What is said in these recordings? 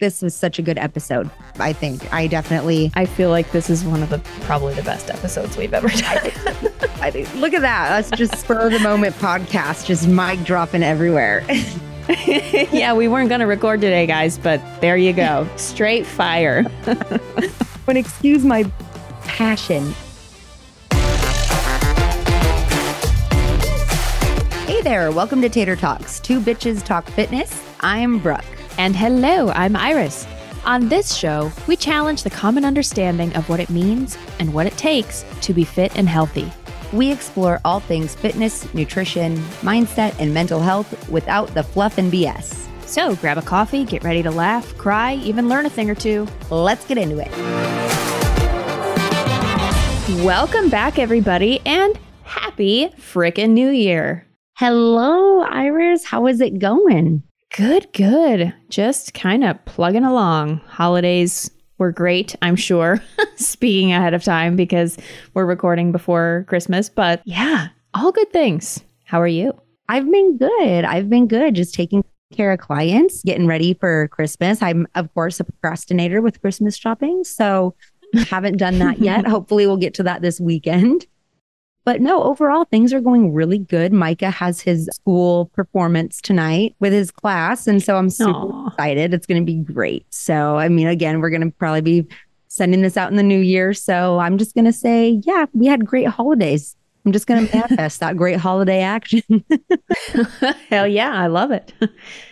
This was such a good episode. I think I feel like this is one of the probably the best episodes we've ever done. I think, look at that. That's just spur of the moment podcast, just mic dropping everywhere. Yeah, we weren't going to record today, guys, but there you go. Straight fire. But excuse my passion. Hey there. Welcome to Tater Talks, Two Bitches Talk Fitness. I'm Brooke. And hello, I'm Iris. On this show, we challenge the common understanding of what it means and what it takes to be fit and healthy. We explore all things fitness, nutrition, mindset, and mental health without the fluff and BS. So grab a coffee, get ready to laugh, cry, even learn a thing or two. Let's get into it. Welcome back, everybody, and happy frickin' New Year. Hello, Iris. How is it going? Good. Just kind of plugging along. Holidays were great, I'm sure, speaking ahead of time because we're recording before Christmas. But yeah, all good things. How are you? I've been good. Just taking care of clients, getting ready for Christmas. I'm, of course, a procrastinator with Christmas shopping, so haven't done that yet. Hopefully we'll get to that this weekend. But no, overall, things are going really good. Micah has his school performance tonight with his class. And so I'm super excited. It's going to be great. So, I mean, again, we're going to probably be sending this out in the new year. So I'm just going to say, yeah, we had great holidays. I'm just going to manifest that great holiday action. Hell yeah, I love it.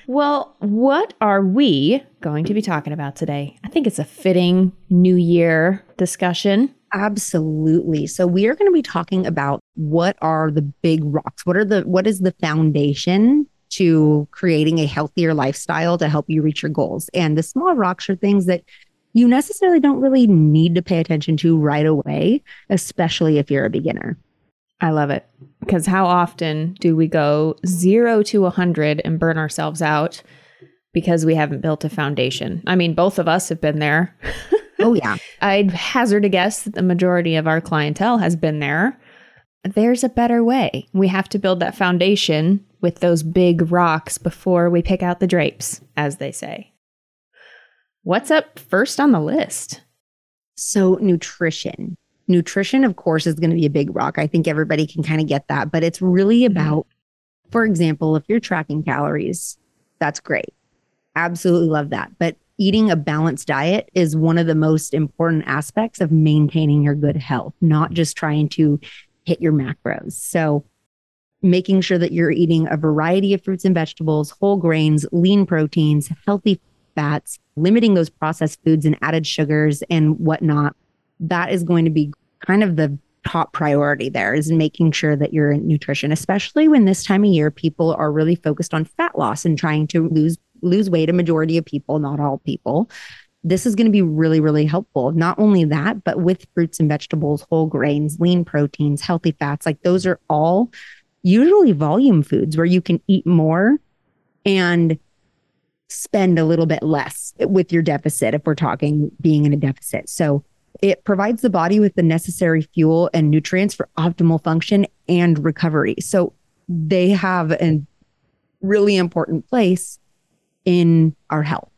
Well, what are we going to be talking about today? I think it's a fitting new year discussion. Absolutely. So we are going to be talking about what are the big rocks? What is the foundation to creating a healthier lifestyle to help you reach your goals? And the small rocks are things that you necessarily don't really need to pay attention to right away, especially if you're a beginner. I love it. Because how often do we go 0 to 100 and burn ourselves out because we haven't built a foundation? I mean, both of us have been there. Oh, yeah. I'd hazard a guess that the majority of our clientele has been there. There's a better way. We have to build that foundation with those big rocks before we pick out the drapes, as they say. What's up first on the list? So nutrition. Nutrition, of course, is going to be a big rock. I think everybody can kind of get that. But it's really about, for example, if you're tracking calories, that's great. Absolutely love that. But eating a balanced diet is one of the most important aspects of maintaining your good health, not just trying to hit your macros. So making sure that you're eating a variety of fruits and vegetables, whole grains, lean proteins, healthy fats, limiting those processed foods and added sugars and whatnot, that is going to be kind of the top priority there, is making sure that your nutrition, especially when this time of year, people are really focused on fat loss and trying to lose weight, a majority of people, not all people. This is going to be really, really helpful. Not only that, but with fruits and vegetables, whole grains, lean proteins, healthy fats, like those are all usually volume foods where you can eat more and spend a little bit less with your deficit, if we're talking being in a deficit. So it provides the body with the necessary fuel and nutrients for optimal function and recovery. So they have a really important place in our health.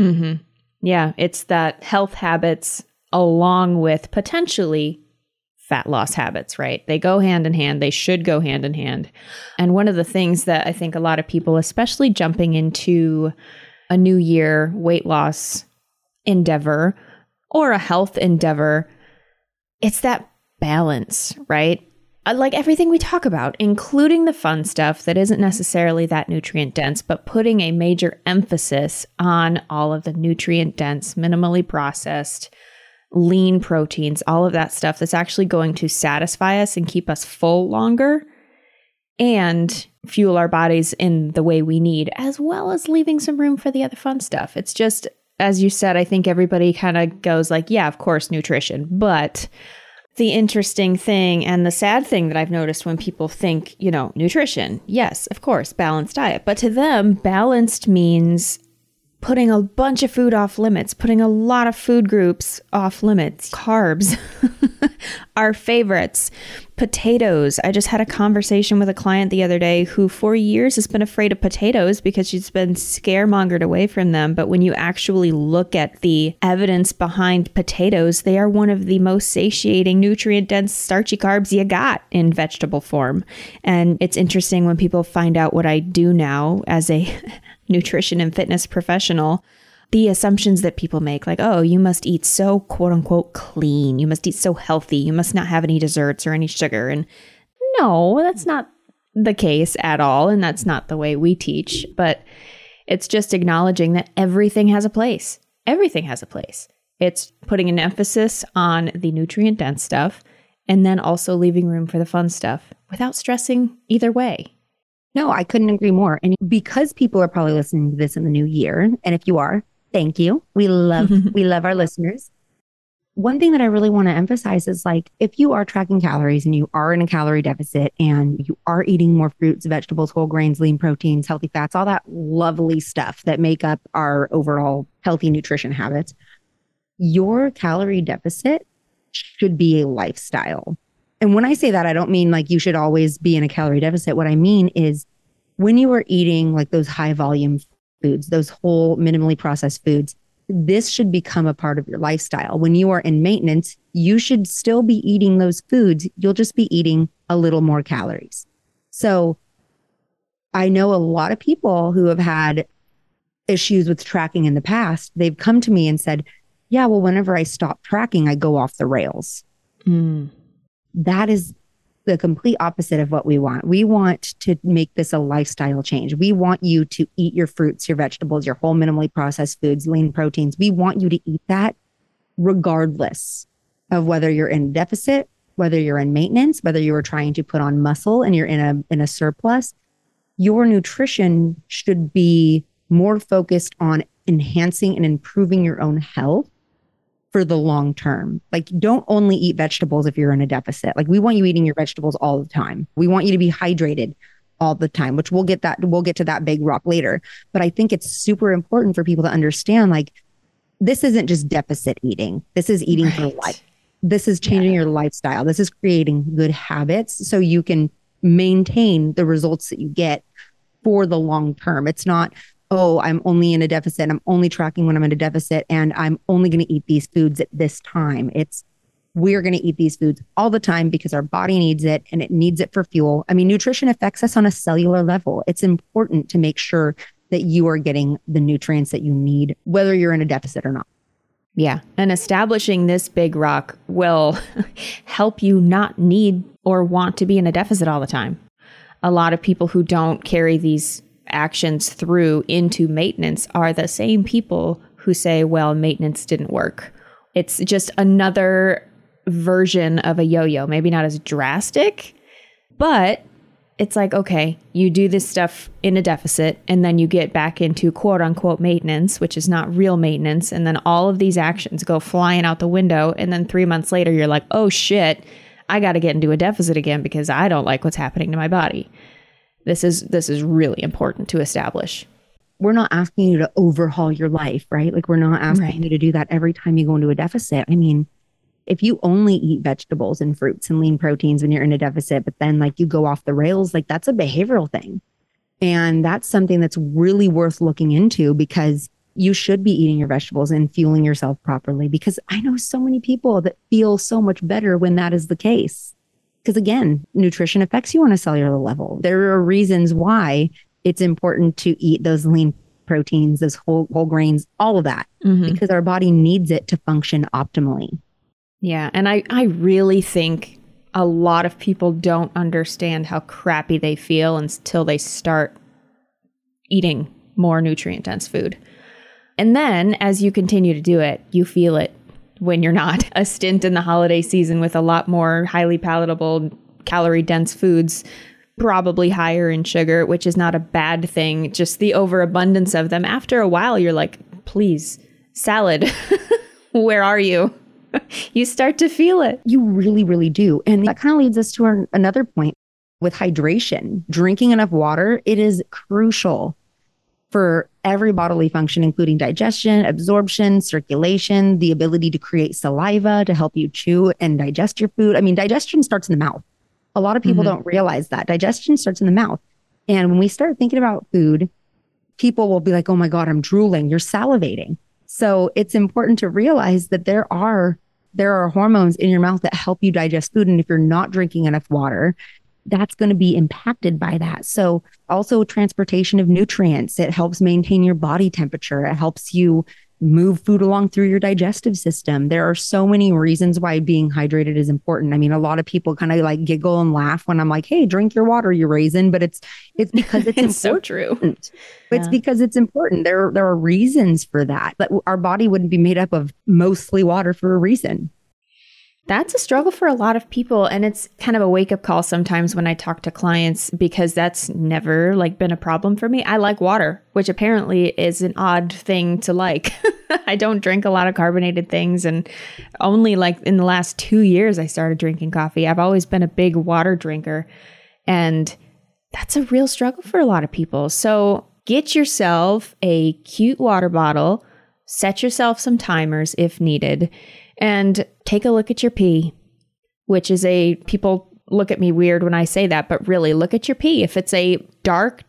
Mm-hmm. Yeah, it's that health habits along with potentially fat loss habits, right? They go hand in hand. They should go hand in hand. And one of the things that I think a lot of people, especially jumping into a new year weight loss endeavor or a health endeavor, it's that balance, right? Like everything we talk about, including the fun stuff that isn't necessarily that nutrient dense, but putting a major emphasis on all of the nutrient dense, minimally processed, lean proteins, all of that stuff that's actually going to satisfy us and keep us full longer and fuel our bodies in the way we need, as well as leaving some room for the other fun stuff. It's just, as you said, I think everybody kind of goes like, yeah, of course, nutrition, but the interesting thing and the sad thing that I've noticed when people think, you know, nutrition, yes, of course, balanced diet. But to them, balanced means putting a bunch of food off limits, putting a lot of food groups off limits, carbs, our favorites, potatoes. I just had a conversation with a client the other day who for years has been afraid of potatoes because she's been scaremongered away from them. But when you actually look at the evidence behind potatoes, they are one of the most satiating, nutrient-dense, starchy carbs you got in vegetable form. And it's interesting when people find out what I do now as a nutrition and fitness professional, the assumptions that people make, like, oh, you must eat so quote unquote clean. You must eat so healthy. You must not have any desserts or any sugar. And no, that's not the case at all. And that's not the way we teach. But it's just acknowledging that everything has a place. Everything has a place. It's putting an emphasis on the nutrient dense stuff and then also leaving room for the fun stuff without stressing either way. No, I couldn't agree more. And because people are probably listening to this in the new year, and if you are, thank you. We love our listeners. One thing that I really want to emphasize is, like, if you are tracking calories and you are in a calorie deficit and you are eating more fruits, vegetables, whole grains, lean proteins, healthy fats, all that lovely stuff that make up our overall healthy nutrition habits, your calorie deficit should be a lifestyle. And when I say that, I don't mean like you should always be in a calorie deficit. What I mean is when you are eating like those high volume foods, those whole minimally processed foods, this should become a part of your lifestyle. When you are in maintenance, you should still be eating those foods. You'll just be eating a little more calories. So I know a lot of people who have had issues with tracking in the past. They've come to me and said, yeah, well, whenever I stop tracking, I go off the rails. That is the complete opposite of what we want. We want to make this a lifestyle change. We want you to eat your fruits, your vegetables, your whole minimally processed foods, lean proteins. We want you to eat that regardless of whether you're in deficit, whether you're in maintenance, whether you are trying to put on muscle and you're in a surplus. Your nutrition should be more focused on enhancing and improving your own health for the long term. Like, don't only eat vegetables if you're in a deficit. Like, we want you eating your vegetables all the time. We want you to be hydrated all the time, which we'll get to that big rock later. But I think it's super important for people to understand, like, this isn't just deficit eating. This is eating right for life. This is changing your lifestyle. This is creating good habits so you can maintain the results that you get for the long term. It's not, oh, I'm only in a deficit. I'm only tracking when I'm in a deficit and I'm only going to eat these foods at this time. It's, we're going to eat these foods all the time because our body needs it and it needs it for fuel. I mean, nutrition affects us on a cellular level. It's important to make sure that you are getting the nutrients that you need, whether you're in a deficit or not. Yeah. And establishing this big rock will help you not need or want to be in a deficit all the time. A lot of people who don't carry these actions through into maintenance are the same people who say, well, maintenance didn't work. It's just another version of a yo-yo, maybe not as drastic, but it's like, okay, you do this stuff in a deficit and then you get back into quote unquote maintenance, which is not real maintenance. And then all of these actions go flying out the window. And then 3 months later, you're like, oh shit, I got to get into a deficit again because I don't like what's happening to my body. This is really important to establish. We're not asking you to overhaul your life, right? Like, we're not asking you to do that every time you go into a deficit. I mean, if you only eat vegetables and fruits and lean proteins when you're in a deficit, but then like you go off the rails, like that's a behavioral thing. And that's something that's really worth looking into because you should be eating your vegetables and fueling yourself properly, because I know so many people that feel so much better when that is the case. Because again, nutrition affects you on a cellular level. There are reasons why it's important to eat those lean proteins, those whole grains, all of that, because our body needs it to function optimally. Yeah. And I really think a lot of people don't understand how crappy they feel until they start eating more nutrient-dense food. And then as you continue to do it, you feel it. When you're not, a stint in the holiday season with a lot more highly palatable, calorie-dense foods, probably higher in sugar, which is not a bad thing, just the overabundance of them. After a while, you're like, please, salad, where are you? You start to feel it. You really, really do. And that kind of leads us to another point with hydration. Drinking enough water, it is crucial. for every bodily function, including digestion, absorption, circulation, the ability to create saliva to help you chew and digest your food. I mean, digestion starts in the mouth. A lot of people don't realize that. Digestion starts in the mouth. And when we start thinking about food, people will be like, oh my God, I'm drooling. You're salivating. So it's important to realize that there are hormones in your mouth that help you digest food. And if you're not drinking enough water, that's going to be impacted by that. So also transportation of nutrients. It helps maintain your body temperature. It helps you move food along through your digestive system. There are so many reasons why being hydrated is important. I mean, a lot of people kind of like giggle and laugh when I'm like, hey, drink your water, you raisin. But it's because it's, it's so true. Yeah. It's because it's important. There are reasons for that. But our body wouldn't be made up of mostly water for a reason. That's a struggle for a lot of people. And it's kind of a wake up call sometimes when I talk to clients, because that's never like been a problem for me. I like water, which apparently is an odd thing to like. I don't drink a lot of carbonated things. And only like in the last 2 years, I started drinking coffee. I've always been a big water drinker. And that's a real struggle for a lot of people. So get yourself a cute water bottle, set yourself some timers if needed, and take a look at your pee, which is people look at me weird when I say that, but really look at your pee. If it's a dark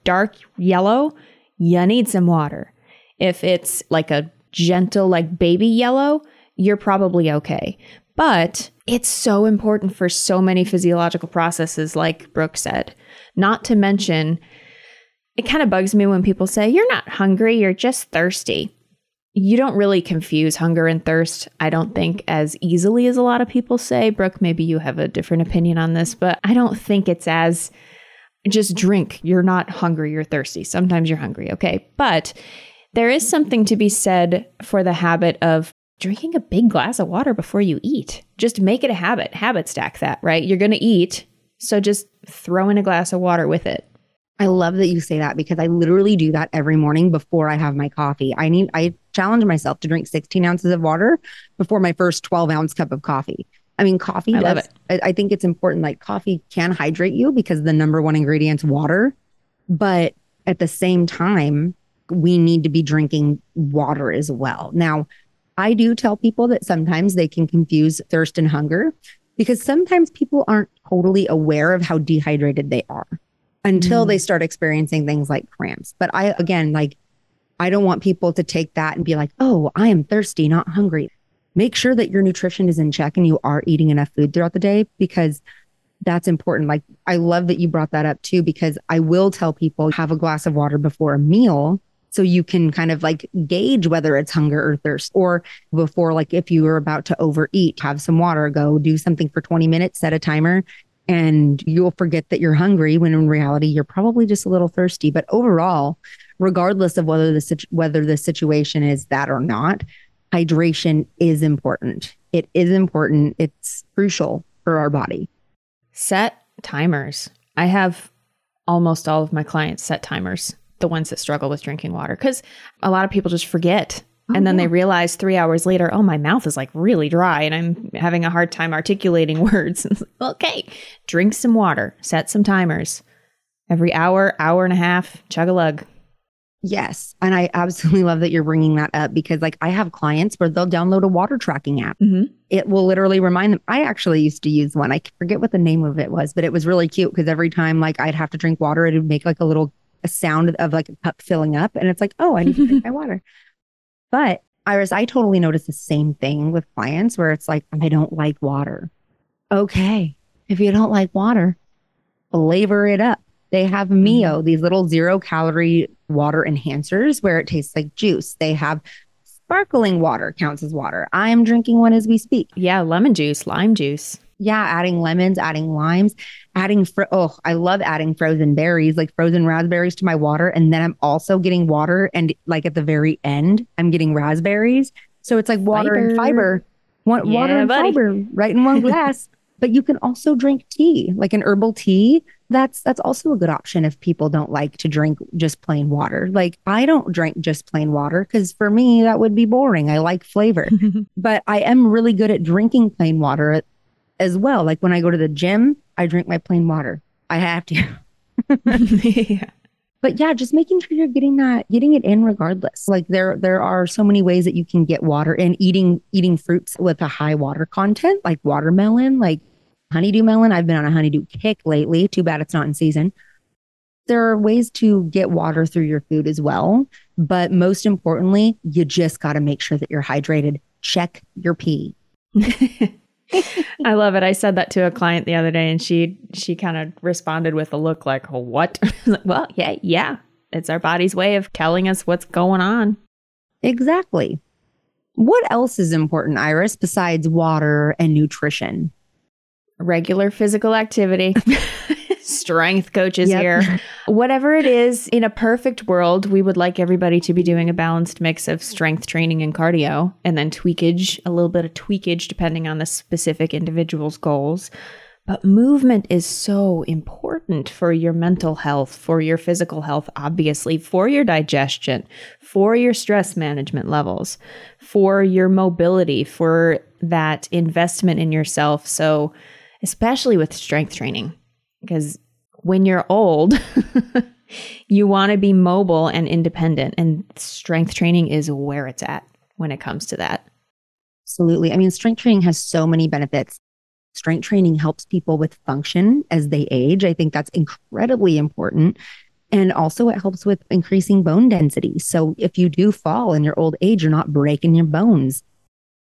yellow, you need some water. If it's like a gentle, like baby yellow, you're probably okay. But it's so important for so many physiological processes, like Brooke said, not to mention, it kind of bugs me when people say, you're not hungry, you're just thirsty. You don't really confuse hunger and thirst, I don't think, as easily as a lot of people say. Brooke, maybe you have a different opinion on this, but I don't think it's as just drink. You're not hungry, you're thirsty. Sometimes you're hungry, okay? But there is something to be said for the habit of drinking a big glass of water before you eat. Just make it a habit. Habit stack that, right? You're going to eat, so just throw in a glass of water with it. I love that you say that, because I literally do that every morning before I have my coffee. I challenge myself to drink 16 ounces of water before my first 12-ounce cup of coffee. I mean, coffee does. I love it. I think it's important. Like, coffee can hydrate you because the number one ingredient's water. But at the same time, we need to be drinking water as well. Now, I do tell people that sometimes they can confuse thirst and hunger, because sometimes people aren't totally aware of how dehydrated they are until they start experiencing things like cramps. But I don't want people to take that and be like, oh, I am thirsty, not hungry. Make sure that your nutrition is in check and you are eating enough food throughout the day, because that's important. Like, I love that you brought that up too, because I will tell people, have a glass of water before a meal so you can kind of like gauge whether it's hunger or thirst. Or before, like if you were about to overeat, have some water, go do something for 20 minutes, set a timer. And you'll forget that you're hungry when in reality, you're probably just a little thirsty. But overall, regardless of whether the situation is that or not, hydration is important. It is important. It's crucial for our body. Set timers. I have almost all of my clients set timers, the ones that struggle with drinking water, because a lot of people just forget. And then they realize 3 hours later, oh, my mouth is like really dry and I'm having a hard time articulating words. Okay, drink some water, set some timers every hour, hour and a half, chug-a-lug. Yes. And I absolutely love that you're bringing that up, because like I have clients where they'll download a water tracking app. Mm-hmm. It will literally remind them. I actually used to use one. I forget what the name of it was, but it was really cute, because every time like I'd have to drink water, it would make like a sound of like a cup filling up. And it's like, oh, I need to drink my water. But Iris, I totally notice the same thing with clients where it's like, I don't like water. Okay, if you don't like water, flavor it up. They have Mio, these little 0-calorie water enhancers where it tastes like juice. They have sparkling water, counts as water. I am drinking one as we speak. Yeah, lemon juice, lime juice. Yeah, adding lemons, adding limes, I love adding frozen berries, like frozen raspberries to my water. And then I'm also getting water, and like at the very end, I'm getting raspberries. So it's like water and fiber. Fiber right in one glass. But you can also drink tea, like an herbal tea. That's also a good option if people don't like to drink just plain water. Like I don't drink just plain water because for me, that would be boring. I like flavor. But I am really good at drinking plain water as well. Like when I go to the gym, I drink my plain water. I have to. Yeah. But yeah, just making sure you're getting it in regardless. Like there are so many ways that you can get water in, eating fruits with a high water content, like watermelon, like honeydew melon. I've been on a honeydew kick lately. Too bad it's not in season. There are ways to get water through your food as well. But most importantly, you just got to make sure that you're hydrated. Check your pee. I love it. I said that to a client the other day and she kind of responded with a look like, oh, what? Well, yeah. It's our body's way of telling us what's going on. Exactly. What else is important, Iris, besides water and nutrition? Regular physical activity. Strength coaches here. Whatever it is, in a perfect world, we would like everybody to be doing a balanced mix of strength training and cardio, and then a little bit of tweakage depending on the specific individual's goals. But movement is so important for your mental health, for your physical health, obviously, for your digestion, for your stress management levels, for your mobility, for that investment in yourself. So especially with strength training. Because when you're old, you want to be mobile and independent, and strength training is where it's at when it comes to that. Absolutely. I mean, strength training has so many benefits. Strength training helps people with function as they age. I think that's incredibly important. And also it helps with increasing bone density. So if you do fall in your old age, you're not breaking your bones.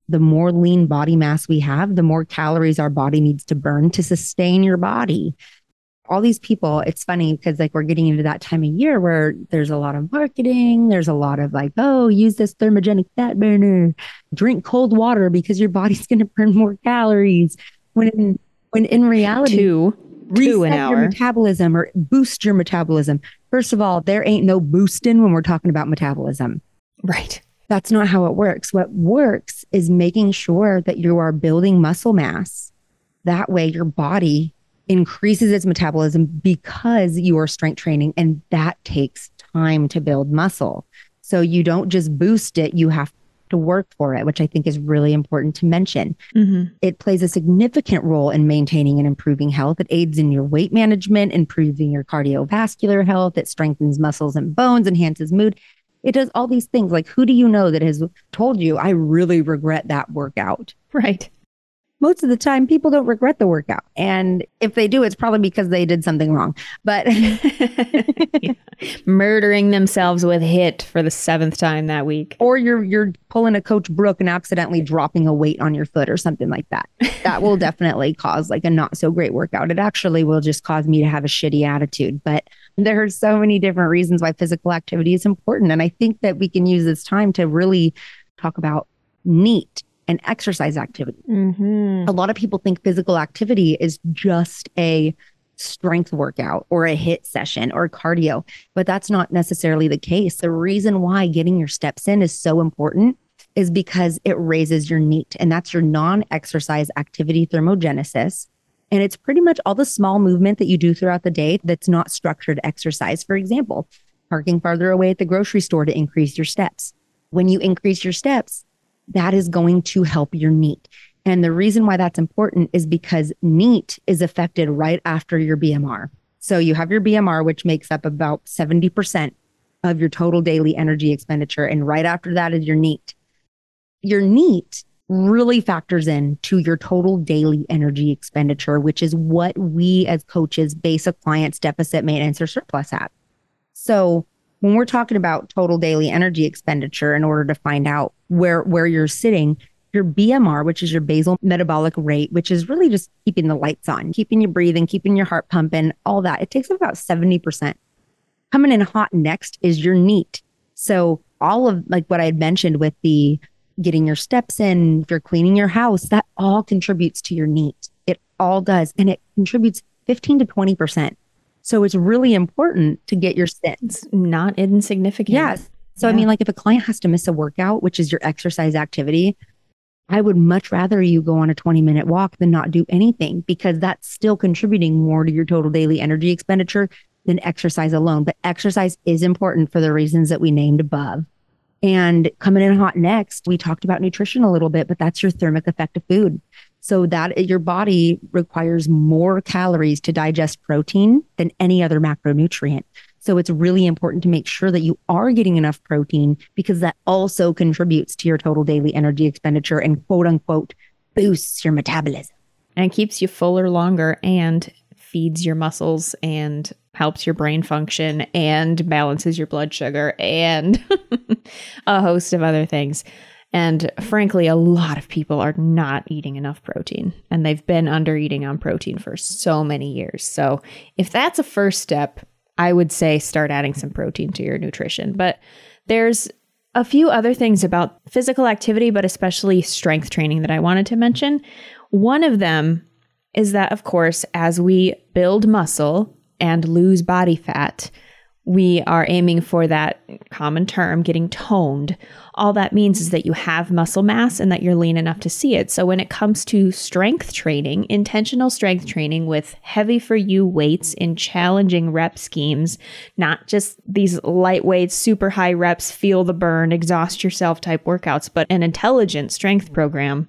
The more lean body mass we have, the more calories our body needs to burn to sustain your body. All these people, it's funny because like we're getting into that time of year where there's a lot of marketing. There's a lot of like, oh, use this thermogenic fat burner, drink cold water because your body's going to burn more calories. When in reality, to reset your metabolism or boost your metabolism. First of all, there ain't no boosting when we're talking about metabolism. Right. That's not how it works. What works is making sure that you are building muscle mass. That way your body increases its metabolism because you are strength training, and that takes time to build muscle. So you don't just boost it, you have to work for it, which I think is really important to mention. Mm-hmm. It plays a significant role in maintaining and improving health. It aids in your weight management, improving your cardiovascular health. It strengthens muscles and bones, enhances mood. It does all these things. Like, who do you know that has told you, I really regret that workout? Right. Most of the time, people don't regret the workout. And if they do, it's probably because they did something wrong. But yeah. Murdering themselves with HIIT for the 7th time that week. Or you're pulling a Coach Brooke and accidentally dropping a weight on your foot or something like that. That will definitely cause like a not so great workout. It actually will just cause me to have a shitty attitude. But there are so many different reasons why physical activity is important. And I think that we can use this time to really talk about NEAT and exercise activity. Mm-hmm. A lot of people think physical activity is just a strength workout or a HIIT session or cardio, but that's not necessarily the case. The reason why getting your steps in is so important is because it raises your NEAT, and that's your non-exercise activity thermogenesis. And it's pretty much all the small movement that you do throughout the day that's not structured exercise. For example, parking farther away at the grocery store to increase your steps. When you increase your steps, that is going to help your NEAT. And the reason why that's important is because NEAT is affected right after your BMR. So you have your BMR, which makes up about 70% of your total daily energy expenditure. And right after that is your NEAT. Your NEAT really factors in to your total daily energy expenditure, which is what we as coaches base a client's deficit, maintenance, or surplus at. So when we're talking about total daily energy expenditure, in order to find out where you're sitting, your BMR, which is your basal metabolic rate, which is really just keeping the lights on, keeping you breathing, keeping your heart pumping, all that, it takes about 70%. Coming in hot next is your NEAT. So all of like what I had mentioned with the getting your steps in, if you're cleaning your house, that all contributes to your NEAT. It all does. And it contributes 15 to 20%. So it's really important to get your sits. Not insignificant. Yes. So yeah. I mean, like if a client has to miss a workout, which is your exercise activity, I would much rather you go on a 20-minute walk than not do anything, because that's still contributing more to your total daily energy expenditure than exercise alone. But exercise is important for the reasons that we named above. And coming in hot next, we talked about nutrition a little bit, but that's your thermic effect of food. So that your body requires more calories to digest protein than any other macronutrient. So it's really important to make sure that you are getting enough protein, because that also contributes to your total daily energy expenditure and quote unquote boosts your metabolism. And it keeps you fuller longer and feeds your muscles and helps your brain function and balances your blood sugar and a host of other things. And frankly, a lot of people are not eating enough protein, and they've been under eating on protein for so many years. So if that's a first step, I would say start adding some protein to your nutrition. But there's a few other things about physical activity, but especially strength training, that I wanted to mention. One of them is that, of course, as we build muscle and lose body fat, we are aiming for that common term, getting toned. All that means is that you have muscle mass and that you're lean enough to see it. So when it comes to strength training, intentional strength training with heavy for you weights in challenging rep schemes, not just these lightweight, super high reps, feel the burn, exhaust yourself type workouts, but an intelligent strength program,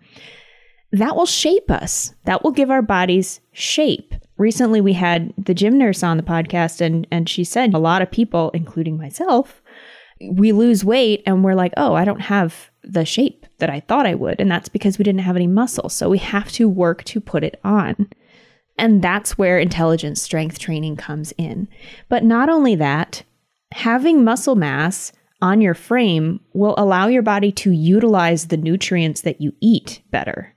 that will shape us. That will give our bodies shape. Recently, we had the gym nurse on the podcast, and she said a lot of people, including myself, we lose weight and we're like, oh, I don't have the shape that I thought I would. And that's because we didn't have any muscle. So we have to work to put it on. And that's where intelligent strength training comes in. But not only that, having muscle mass on your frame will allow your body to utilize the nutrients that you eat better.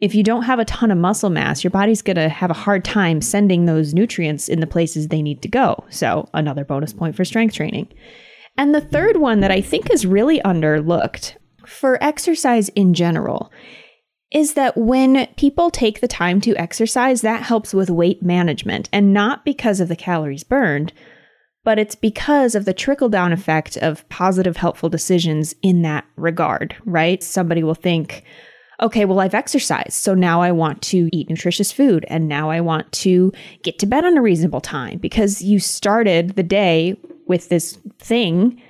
If you don't have a ton of muscle mass, your body's going to have a hard time sending those nutrients in the places they need to go. So another bonus point for strength training. And the third one that I think is really underlooked for exercise in general is that when people take the time to exercise, that helps with weight management, and not because of the calories burned, but it's because of the trickle-down effect of positive, helpful decisions in that regard, right? Somebody will think, okay, well, I've exercised, so now I want to eat nutritious food, and now I want to get to bed on a reasonable time, because you started the day with this thing.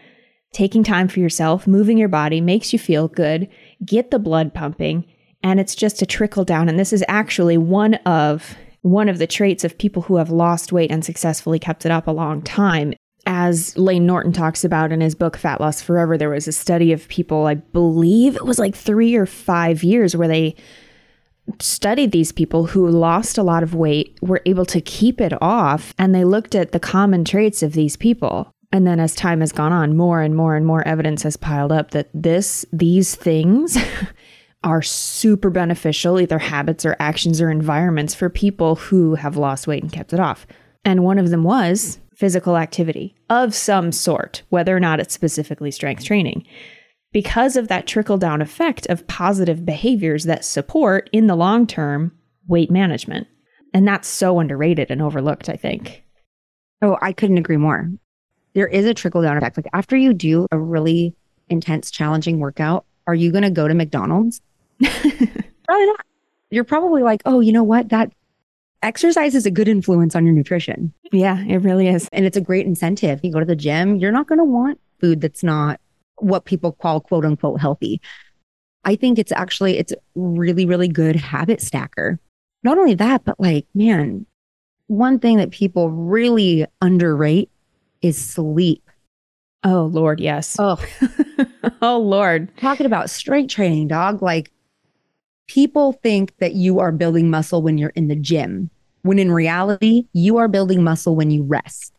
Taking time for yourself, moving your body makes you feel good, get the blood pumping, and it's just a trickle down. And this is actually one of the traits of people who have lost weight and successfully kept it up a long time. As Lane Norton talks about in his book, Fat Loss Forever, there was a study of people, I believe it was like 3 or 5 years, where they studied these people who lost a lot of weight, were able to keep it off, and they looked at the common traits of these people. And then as time has gone on, more and more and more evidence has piled up that these things are super beneficial, either habits or actions or environments, for people who have lost weight and kept it off. And one of them was physical activity of some sort, whether or not it's specifically strength training, because of that trickle-down effect of positive behaviors that support, in the long term, weight management. And that's so underrated and overlooked, I think. Oh, I couldn't agree more. There is a trickle-down effect. Like, after you do a really intense, challenging workout, are you going to go to McDonald's? Probably not. You're probably like, oh, you know what? That exercise is a good influence on your nutrition. Yeah, it really is. And it's a great incentive. You go to the gym, you're not going to want food that's not what people call quote unquote healthy. I think it's really, really good habit stacker. Not only that, but like, man, one thing that people really underrate is sleep. Oh, Lord, yes. Oh, oh, Lord. Talking about strength training, dog, like, people think that you are building muscle when you're in the gym, when in reality, you are building muscle when you rest.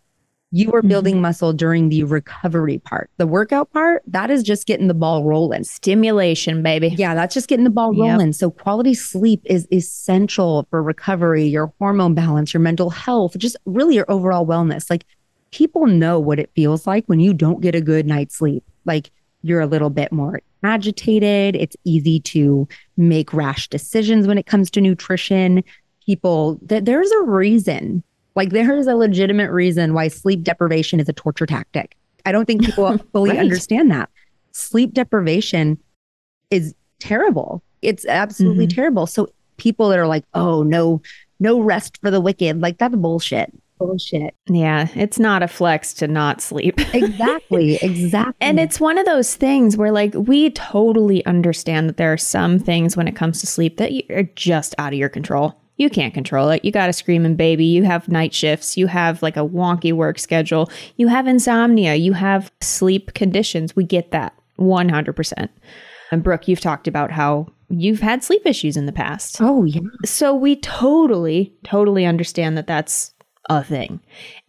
You are building muscle during the recovery part. The workout part, that is just getting the ball rolling. Stimulation, baby. Yeah, that's just getting the ball rolling. Yep. So quality sleep is essential for recovery, your hormone balance, your mental health, just really your overall wellness. Like, people know what it feels like when you don't get a good night's sleep. Like, you're a little bit more agitated. It's easy to make rash decisions when it comes to nutrition. People, there's a reason, like, there is a legitimate reason why sleep deprivation is a torture tactic. I don't think people fully understand that. Sleep deprivation is terrible. It's absolutely terrible. So people that are like, oh, no rest for the wicked, like, that's bullshit. Yeah, it's not a flex to not sleep. Exactly. And it's one of those things where, like, we totally understand that there are some things when it comes to sleep that are just out of your control. You can't control it. You got a screaming baby. You have night shifts. You have like a wonky work schedule. You have insomnia. You have sleep conditions. We get that 100%. And Brooke, you've talked about how you've had sleep issues in the past. Oh, yeah. So we totally understand that that's a thing.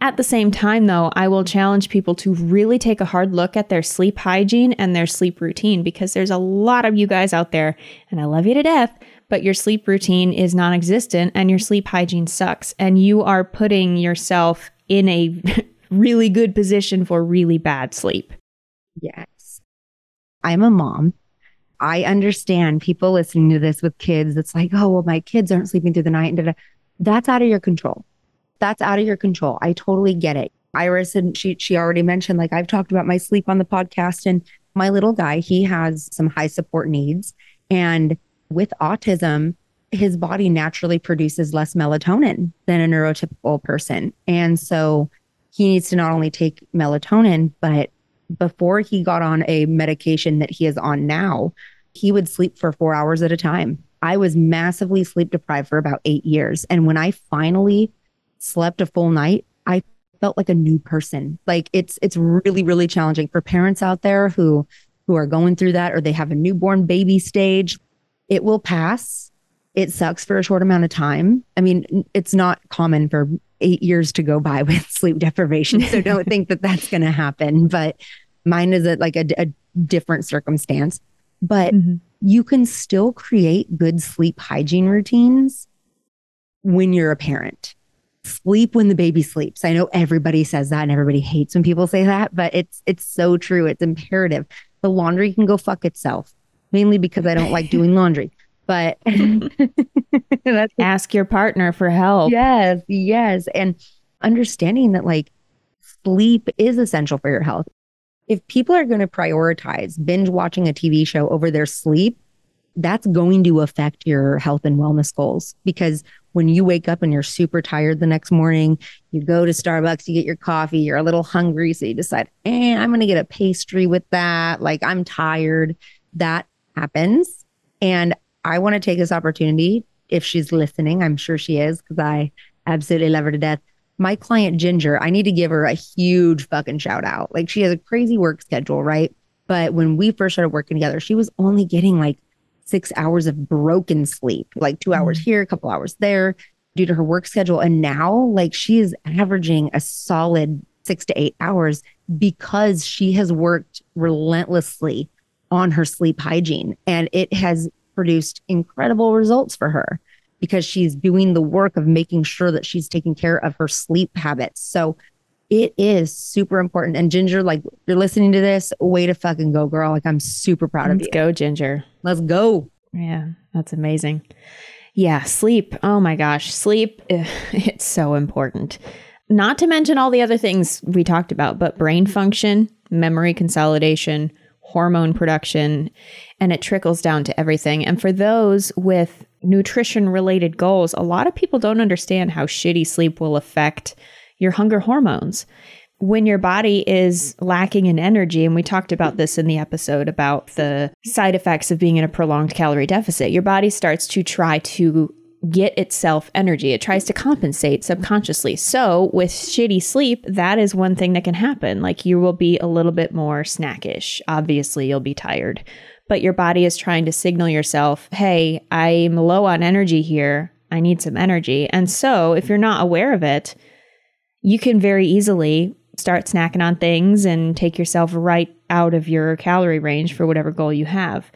At the same time, though, I will challenge people to really take a hard look at their sleep hygiene and their sleep routine, because there's a lot of you guys out there, and I love you to death, but your sleep routine is non-existent and your sleep hygiene sucks, and you are putting yourself in a really good position for really bad sleep. Yes. I'm a mom. I understand people listening to this with kids. It's like, oh, well, my kids aren't sleeping through the night. That's out of your control. I totally get it. Iris, and she already mentioned, like, I've talked about my sleep on the podcast, and my little guy, he has some high support needs. And with autism, his body naturally produces less melatonin than a neurotypical person. And so he needs to not only take melatonin, but before he got on a medication that he is on now, he would sleep for 4 hours at a time. I was massively sleep deprived for about 8 years. And when I finally slept a full night, I felt like a new person. Like it's really, really challenging for parents out there who are going through that, or they have a newborn baby stage. It will pass. It sucks for a short amount of time. I mean, it's not common for 8 years to go by with sleep deprivation. So don't think that that's going to happen. But mine is a different circumstance. But you can still create good sleep hygiene routines when you're a parent. Sleep when the baby sleeps. I know everybody says that and everybody hates when people say that, but it's so true. It's imperative. The laundry can go fuck itself, mainly because I don't like doing laundry. But ask your partner for help. Yes. And understanding that like sleep is essential for your health. If people are going to prioritize binge watching a TV show over their sleep, that's going to affect your health and wellness goals. Because when you wake up and you're super tired the next morning, you go to Starbucks, you get your coffee, you're a little hungry. So you decide, I'm going to get a pastry with that. Like, I'm tired. That happens. And I want to take this opportunity, if she's listening, I'm sure she is, because I absolutely love her to death. My client, Ginger, I need to give her a huge fucking shout out. Like, she has a crazy work schedule, right? But when we first started working together, she was only getting like 6 hours of broken sleep, like 2 hours here, a couple hours there, due to her work schedule. And now, like, she is averaging a solid 6 to 8 hours because she has worked relentlessly on her sleep hygiene. And it has produced incredible results for her, because she's doing the work of making sure that she's taking care of her sleep habits. So it is super important. And Ginger, like, you're listening to this, way to fucking go, girl. Like, I'm super proud of you. Let's go, Ginger. Let's go. Yeah, that's amazing. Yeah, sleep. Oh my gosh, sleep. It's so important. Not to mention all the other things we talked about, but brain function, memory consolidation, hormone production, and it trickles down to everything. And for those with nutrition-related goals, a lot of people don't understand how shitty sleep will affect your hunger hormones. When your body is lacking in energy, and we talked about this in the episode about the side effects of being in a prolonged calorie deficit, your body starts to try to get itself energy. It tries to compensate subconsciously. So with shitty sleep, that is one thing that can happen. Like, you will be a little bit more snackish. Obviously, you'll be tired, but your body is trying to signal yourself, hey, I'm low on energy here. I need some energy. And so if you're not aware of it, you can very easily start snacking on things and take yourself right out of your calorie range for whatever goal you have.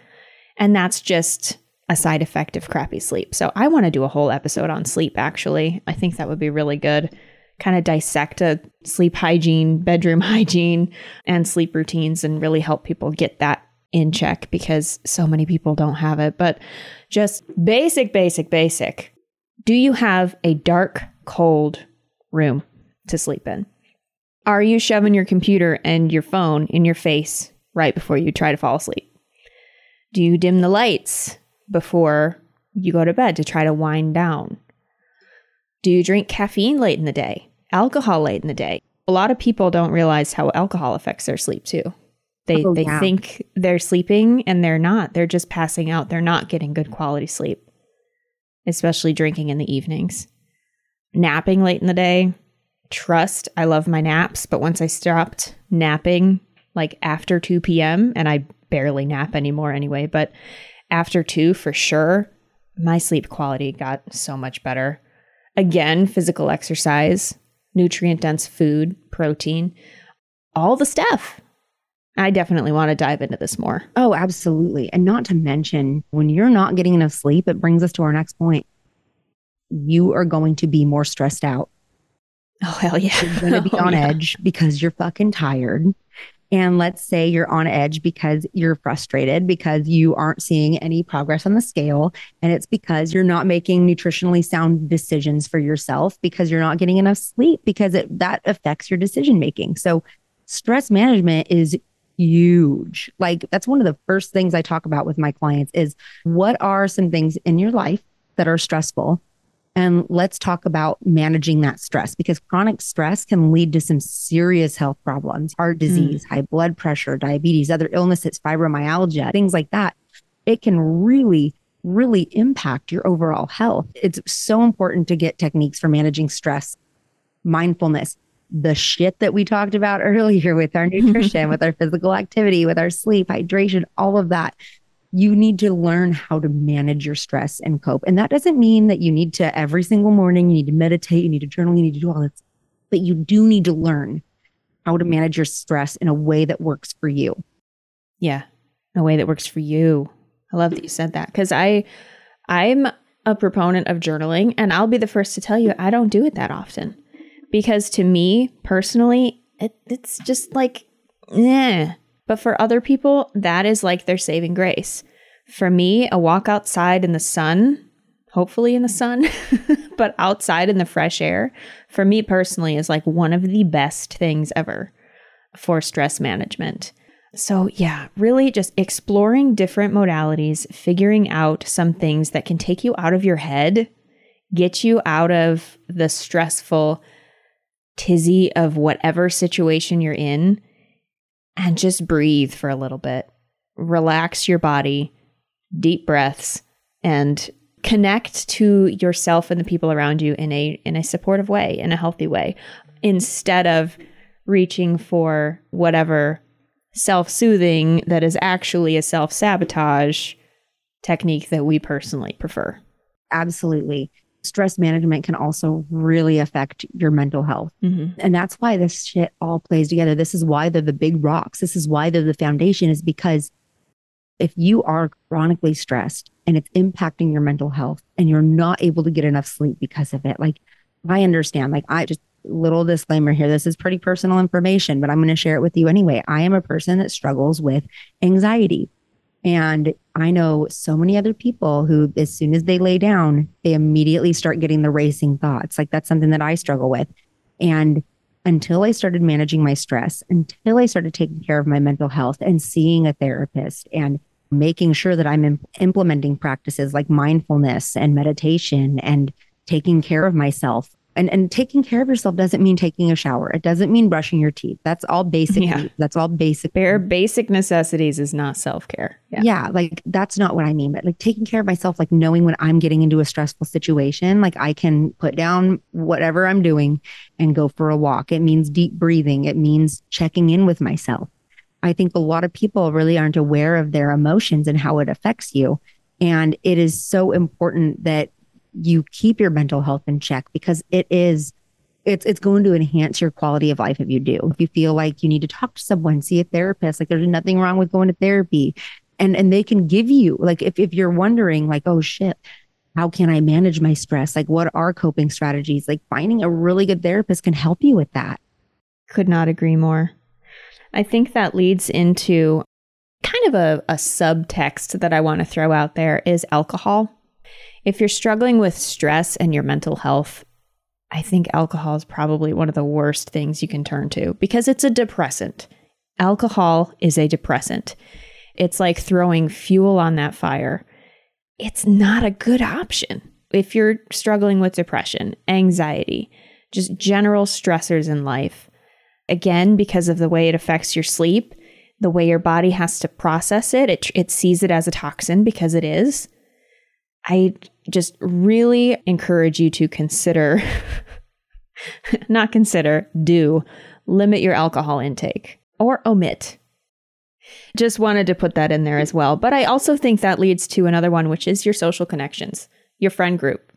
And that's just a side effect of crappy sleep. So I want to do a whole episode on sleep, actually. I think that would be really good. Kind of dissect a sleep hygiene, bedroom hygiene, and sleep routines, and really help people get that in check, because so many people don't have it. But just basic. Do you have a dark, cold room to sleep in? Are you shoving your computer and your phone in your face right before you try to fall asleep? Do you dim the lights before you go to bed to try to wind down? Do you drink caffeine late in the day? Alcohol late in the day? A lot of people don't realize how alcohol affects their sleep too. They think they're sleeping and they're not. They're just passing out. They're not getting good quality sleep. especially drinking in the evenings. Napping late in the day. Trust, I love my naps, but once I stopped napping, like after 2 p.m., and I barely nap anymore anyway, but after 2 for sure, my sleep quality got so much better. Again, physical exercise, nutrient-dense food, protein, all the stuff. I definitely want to dive into this more. Oh, absolutely. And not to mention, when you're not getting enough sleep, it brings us to our next point. You are going to be more stressed out. Oh, hell yeah. You're going to be on edge because you're fucking tired. And let's say you're on edge because you're frustrated because you aren't seeing any progress on the scale. And it's because you're not making nutritionally sound decisions for yourself because you're not getting enough sleep because that affects your decision making. So stress management is huge. Like that's one of the first things I talk about with my clients is what are some things in your life that are stressful? And let's talk about managing that stress because chronic stress can lead to some serious health problems, heart disease, high blood pressure, diabetes, other illnesses, fibromyalgia, things like that. It can really, really impact your overall health. It's so important to get techniques for managing stress, mindfulness, the shit that we talked about earlier with our nutrition, with our physical activity, with our sleep, hydration, all of that. You need to learn how to manage your stress and cope. And that doesn't mean that you need to every single morning, you need to meditate, you need to journal, you need to do all this. But you do need to learn how to manage your stress in a way that works for you. Yeah, a way that works for you. I love that you said that because I'm a proponent of journaling. And I'll be the first to tell you, I don't do it that often. Because to me personally, it's just like, nah. But for other people, that is like their saving grace. For me, a walk outside in the sun, hopefully in the sun, but outside in the fresh air, for me personally is like one of the best things ever for stress management. So yeah, really just exploring different modalities, figuring out some things that can take you out of your head, get you out of the stressful tizzy of whatever situation you're in. And just breathe for a little bit. Relax your body, deep breaths, and connect to yourself and the people around you in a supportive way, in a healthy way, instead of reaching for whatever self-soothing that is actually a self-sabotage technique that we personally prefer. Absolutely. Stress management can also really affect your mental health. Mm-hmm. And that's why this shit all plays together. This is why they're the big rocks. This is why they're the foundation, is because if you are chronically stressed and it's impacting your mental health and you're not able to get enough sleep because of it, like I understand, like I just little disclaimer here. This is pretty personal information, but I'm going to share it with you anyway. I am a person that struggles with anxiety. And I know so many other people who, as soon as they lay down, they immediately start getting the racing thoughts. Like that's something that I struggle with. And until I started managing my stress, until I started taking care of my mental health and seeing a therapist and making sure that I'm implementing practices like mindfulness and meditation and taking care of myself. And taking care of yourself doesn't mean taking a shower. It doesn't mean brushing your teeth. That's all basic. Yeah. That's all basic. Bare basic necessities is not self-care. Yeah. Like that's not what I mean. But like taking care of myself, like knowing when I'm getting into a stressful situation, like I can put down whatever I'm doing and go for a walk. It means deep breathing. It means checking in with myself. I think a lot of people really aren't aware of their emotions and how it affects you. And it is so important that you keep your mental health in check because it's going to enhance your quality of life if you do. If you feel like you need to talk to someone, see a therapist, like there's nothing wrong with going to therapy. And they can give you, like if you're wondering like, oh shit, how can I manage my stress? Like what are coping strategies? Like finding a really good therapist can help you with that. Could not agree more. I think that leads into kind of a subtext that I want to throw out there is alcohol. If you're struggling with stress and your mental health, I think alcohol is probably one of the worst things you can turn to because it's a depressant. Alcohol is a depressant. It's like throwing fuel on that fire. It's not a good option. If you're struggling with depression, anxiety, just general stressors in life, again, because of the way it affects your sleep, the way your body has to process it, it sees it as a toxin because it is. I just really encourage you to consider, not consider, do limit your alcohol intake or omit. Just wanted to put that in there as well. But I also think that leads to another one, which is your social connections, your friend group,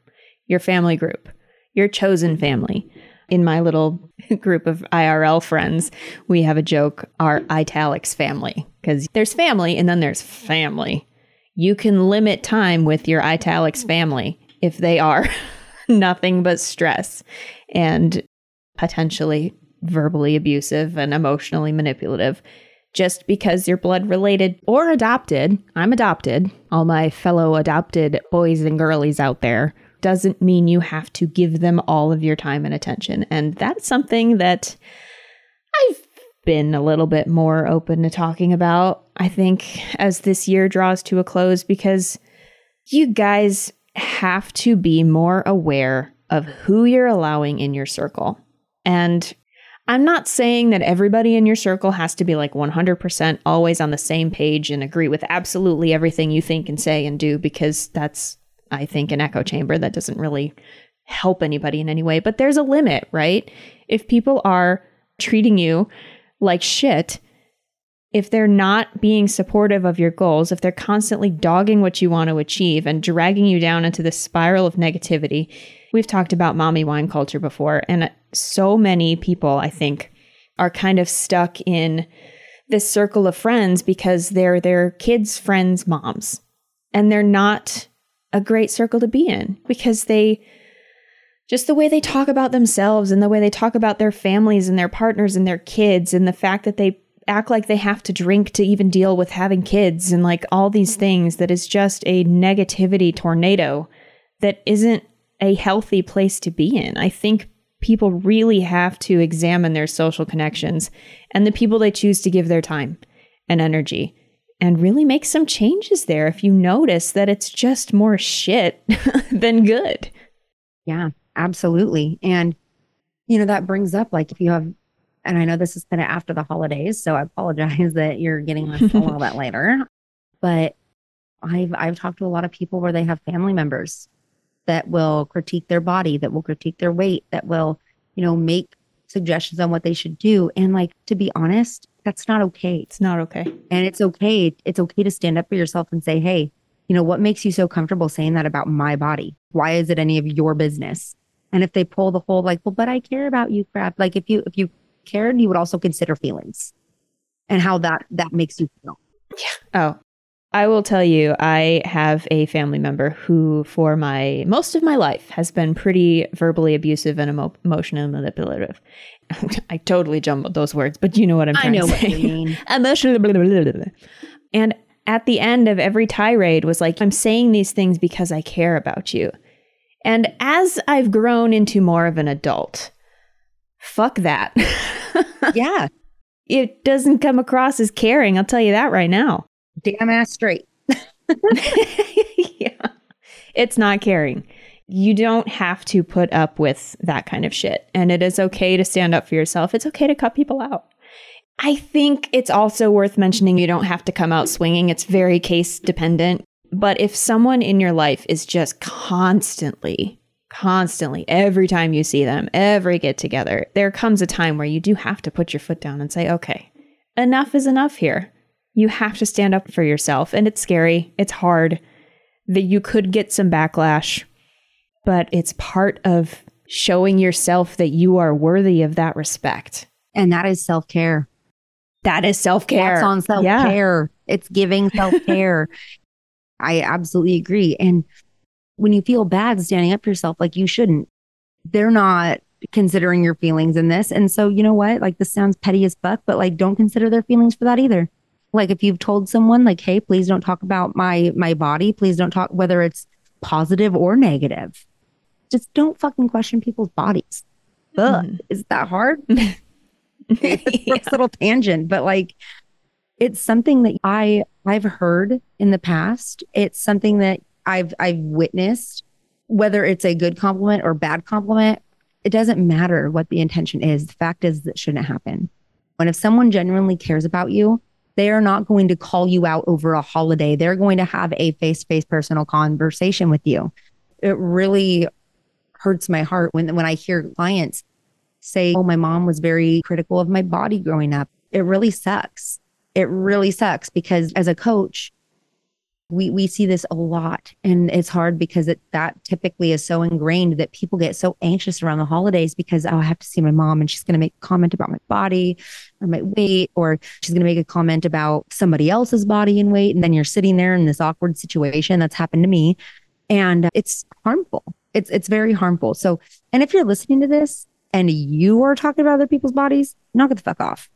your family group, your chosen family. In my little group of IRL friends, we have a joke, our italics family, because there's family and then there's family. You can limit time with your italics family if they are nothing but stress and potentially verbally abusive and emotionally manipulative. Just because you're blood related or adopted, I'm adopted, all my fellow adopted boys and girlies out there, doesn't mean you have to give them all of your time and attention. And that's something that I've been a little bit more open to talking about, I think, as this year draws to a close, because you guys have to be more aware of who you're allowing in your circle. And I'm not saying that everybody in your circle has to be like 100% always on the same page and agree with absolutely everything you think and say and do, because that's, I think, an echo chamber that doesn't really help anybody in any way. But there's a limit, right? If people are treating you like shit, if they're not being supportive of your goals, if they're constantly dogging what you want to achieve and dragging you down into this spiral of negativity, we've talked about mommy wine culture before. And so many people, I think, are kind of stuck in this circle of friends because they're their kids' friends' moms. And they're not a great circle to be in, because they just, the way they talk about themselves and the way they talk about their families and their partners and their kids, and the fact that they act like they have to drink to even deal with having kids, and like all these things, that is just a negativity tornado that isn't a healthy place to be in. I think people really have to examine their social connections and the people they choose to give their time and energy, and really make some changes there if you notice that it's just more shit than good. Yeah, absolutely. And, you know, that brings up, like, if you have, and I know this is kind of after the holidays, so I apologize that you're getting this a little bit later, but I've talked to a lot of people where they have family members that will critique their body, that will critique their weight, that will, you know, make suggestions on what they should do. And, like, to be honest, that's not okay. It's not okay. And it's okay. It's okay to stand up for yourself and say, hey, you know, what makes you so comfortable saying that about my body? Why is it any of your business? And if they pull the whole, like, well, but I care about you crap. Like, if you cared, you would also consider feelings and how that makes you feel. Yeah. Oh, I will tell you, I have a family member who for most of my life has been pretty verbally abusive and emotionally manipulative. I totally jumbled those words, but you know what I'm trying to say. I know what you mean. Emotionally blah, blah, blah, blah. And at the end of every tirade was like, I'm saying these things because I care about you. And as I've grown into more of an adult, fuck that. Yeah. It doesn't come across as caring. I'll tell you that right now. Damn ass straight. Yeah. It's not caring. You don't have to put up with that kind of shit. And it is okay to stand up for yourself. It's okay to cut people out. I think it's also worth mentioning you don't have to come out swinging. It's very case dependent. But if someone in your life is just constantly, every time you see them, every get together, there comes a time where you do have to put your foot down and say, okay, enough is enough here. You have to stand up for yourself. And it's scary. It's hard. That you could get some backlash, but it's part of showing yourself that you are worthy of that respect. And that is self-care. That is self-care. That's on self-care. Yeah. It's giving self-care. I absolutely agree. And when you feel bad standing up for yourself, like, you shouldn't. They're not considering your feelings in this. And so, you know what? Like, this sounds petty as fuck, but, like, don't consider their feelings for that either. Like, if you've told someone, like, hey, please don't talk about my body. Please don't talk, whether it's positive or negative. Just don't fucking question people's bodies. Ugh, is that hard? It's Brooke's little tangent, but, like, it's something that I've heard in the past. It's something that I've witnessed, whether it's a good compliment or bad compliment. It doesn't matter what the intention is. The fact is that shouldn't happen. When if someone genuinely cares about you, they are not going to call you out over a holiday. They're going to have a face-to-face personal conversation with you. It really hurts my heart when I hear clients say, oh, my mom was very critical of my body growing up. It really sucks. It really sucks because as a coach, we see this a lot, and it's hard because that typically is so ingrained that people get so anxious around the holidays because, oh, I have to see my mom and she's going to make a comment about my body or my weight, or she's going to make a comment about somebody else's body and weight. And then you're sitting there in this awkward situation. That's happened to me, and it's harmful. It's very harmful. So, and if you're listening to this and you are talking about other people's bodies, knock it the fuck off.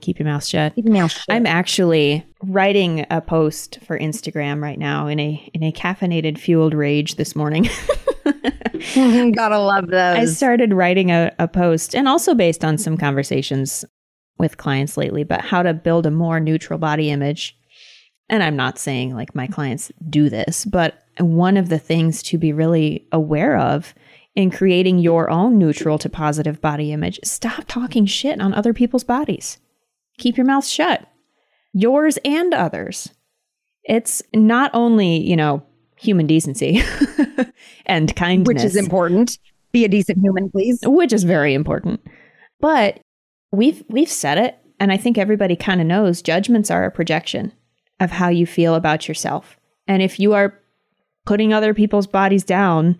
Keep your mouth shut. Keep your mouth shut. I'm actually writing a post for Instagram right now in a caffeinated fueled rage this morning. Gotta love those. I started writing a post, and also based on some conversations with clients lately, but how to build a more neutral body image. And I'm not saying like my clients do this, but one of the things to be really aware of in creating your own neutral to positive body image, stop talking shit on other people's bodies. Keep your mouth shut. Yours and others. It's not only, human decency and kindness. Which is important. Be a decent human, please. Which is very important. But we've said it, and I think everybody kind of knows judgments are a projection of how you feel about yourself. And if you are putting other people's bodies down,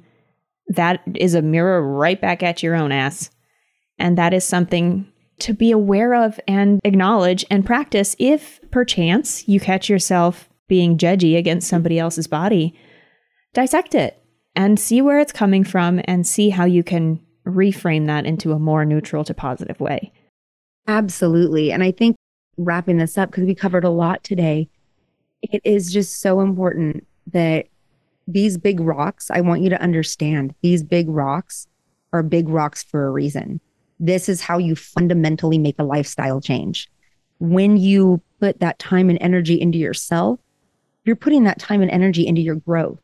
that is a mirror right back at your own ass. And that is something to be aware of and acknowledge and practice. If perchance you catch yourself being judgy against somebody else's body, dissect it and see where it's coming from and see how you can reframe that into a more neutral to positive way. Absolutely. And I think wrapping this up, because we covered a lot today, it is just so important that these big rocks, I want you to understand, these big rocks are big rocks for a reason. This is how you fundamentally make a lifestyle change. When you put that time and energy into yourself, you're putting that time and energy into your growth.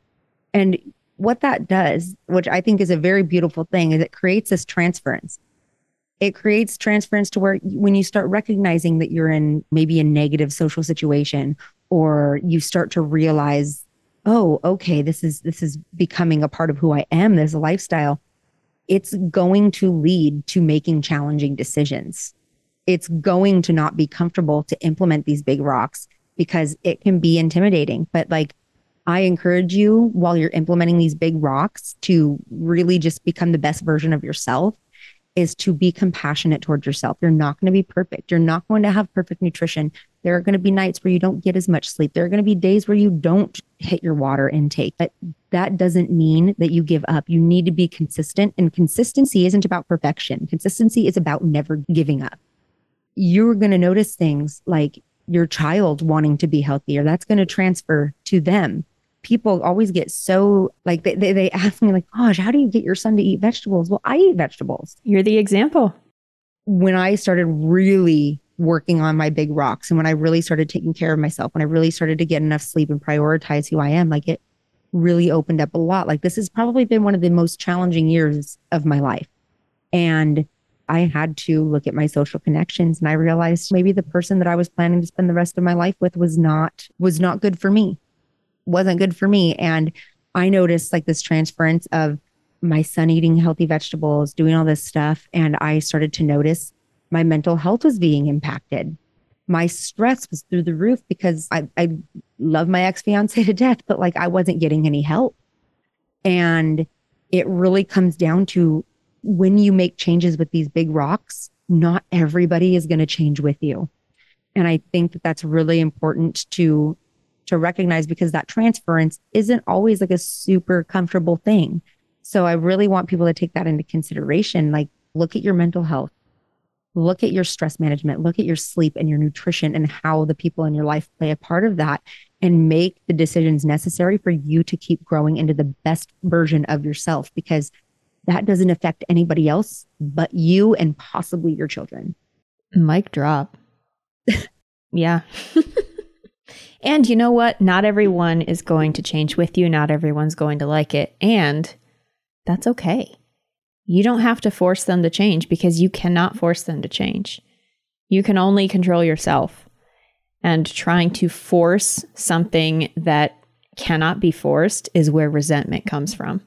And what that does, which I think is a very beautiful thing, is it creates this transference. It creates transference to where when you start recognizing that you're in maybe a negative social situation, or you start to realize, oh, okay, this is becoming a part of who I am. There's a lifestyle. It's going to lead to making challenging decisions. It's going to not be comfortable to implement these big rocks because it can be intimidating. But like, I encourage you while you're implementing these big rocks to really just become the best version of yourself is to be compassionate towards yourself. You're not going to be perfect. You're not going to have perfect nutrition. There are going to be nights where you don't get as much sleep. There are going to be days where you don't hit your water intake. But that doesn't mean that you give up. You need to be consistent. And consistency isn't about perfection. Consistency is about never giving up. You're going to notice things like your child wanting to be healthier. That's going to transfer to them. People always get so like, they ask me like, gosh, how do you get your son to eat vegetables? Well, I eat vegetables. You're the example. When I started really working on my big rocks, and when I really started taking care of myself, when I really started to get enough sleep and prioritize who I am, like it really opened up a lot. Like this has probably been one of the most challenging years of my life. And I had to look at my social connections, and I realized maybe the person that I was planning to spend the rest of my life with was not good for me. Wasn't good for me. And I noticed like this transference of my son eating healthy vegetables, doing all this stuff. And I started to notice my mental health was being impacted. My stress was through the roof because I love my ex-fiance to death, but like I wasn't getting any help. And it really comes down to when you make changes with these big rocks, not everybody is going to change with you. And I think that that's really important to recognize, because that transference isn't always like a super comfortable thing. So I really want people to take that into consideration. Like, look at your mental health, look at your stress management, look at your sleep and your nutrition and how the people in your life play a part of that, and make the decisions necessary for you to keep growing into the best version of yourself, because that doesn't affect anybody else but you and possibly your children. Mic drop. Yeah. And you know what? Not everyone is going to change with you. Not everyone's going to like it. And that's okay. You don't have to force them to change, because you cannot force them to change. You can only control yourself. And trying to force something that cannot be forced is where resentment comes from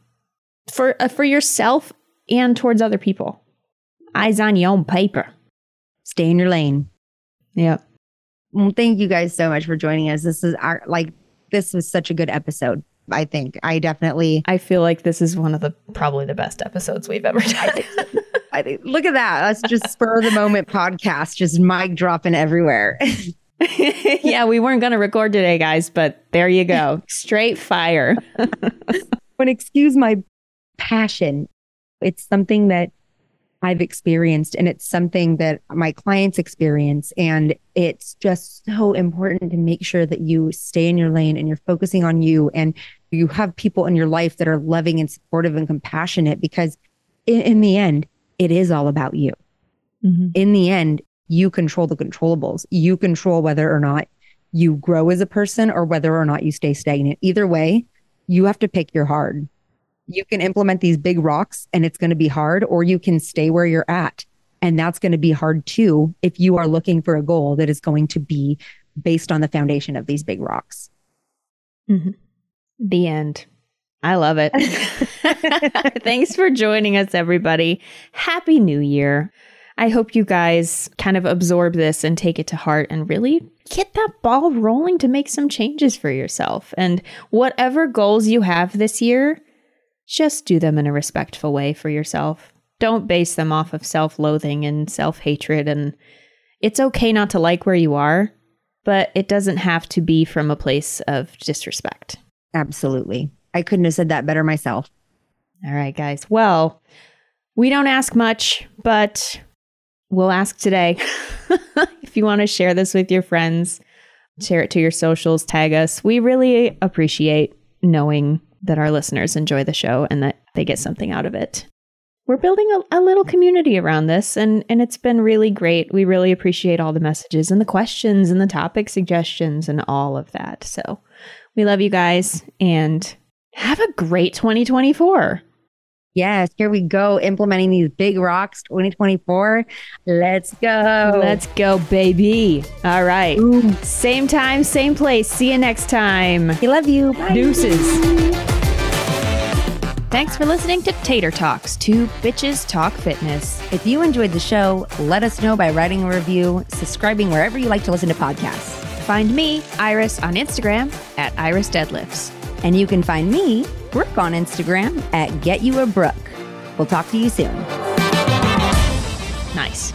for yourself and towards other people. Eyes on your own paper. Stay in your lane. Yep. Well, thank you guys so much for joining us. This was such a good episode. I think I feel like this is one of probably the best episodes we've ever done. I think, look at that. Us just spur of the moment podcast, just mic dropping everywhere. Yeah, we weren't going to record today, guys, but there you go. Straight fire. But excuse my passion. It's something that I've experienced, and it's something that my clients experience. And it's just so important to make sure that you stay in your lane and you're focusing on you, and you have people in your life that are loving and supportive and compassionate, because in the end, it is all about you. Mm-hmm. In the end, you control the controllables. You control whether or not you grow as a person or whether or not you stay stagnant. Either way, you have to pick your hard. You can implement these big rocks and it's going to be hard, or you can stay where you're at. And that's going to be hard too, if you are looking for a goal that is going to be based on the foundation of these big rocks. Mm-hmm. The end. I love it. Thanks for joining us, everybody. Happy New Year. I hope you guys kind of absorb this and take it to heart and really get that ball rolling to make some changes for yourself. And whatever goals you have this year, just do them in a respectful way for yourself. Don't base them off of self-loathing and self-hatred. And it's okay not to like where you are, but it doesn't have to be from a place of disrespect. Absolutely. I couldn't have said that better myself. All right, guys. Well, we don't ask much, but we'll ask today. If you want to share this with your friends, share it to your socials, tag us. We really appreciate knowing that our listeners enjoy the show and that they get something out of it. We're building a little community around this, and it's been really great. We really appreciate all the messages and the questions and the topic suggestions and all of that. So we love you guys, and have a great 2024. Yes, here we go. Implementing these big rocks, 2024. Let's go. Let's go, baby. All right. Ooh. Same time, same place. See you next time. We love you. Bye. Deuces. Thanks for listening to Tater Talks, Two Bitches Talk Fitness. If you enjoyed the show, let us know by writing a review, subscribing wherever you like to listen to podcasts. Find me, Iris, on Instagram at IrisDeadlifts. And you can find me, Brooke, on Instagram at GetYouABrooke. We'll talk to you soon. Nice.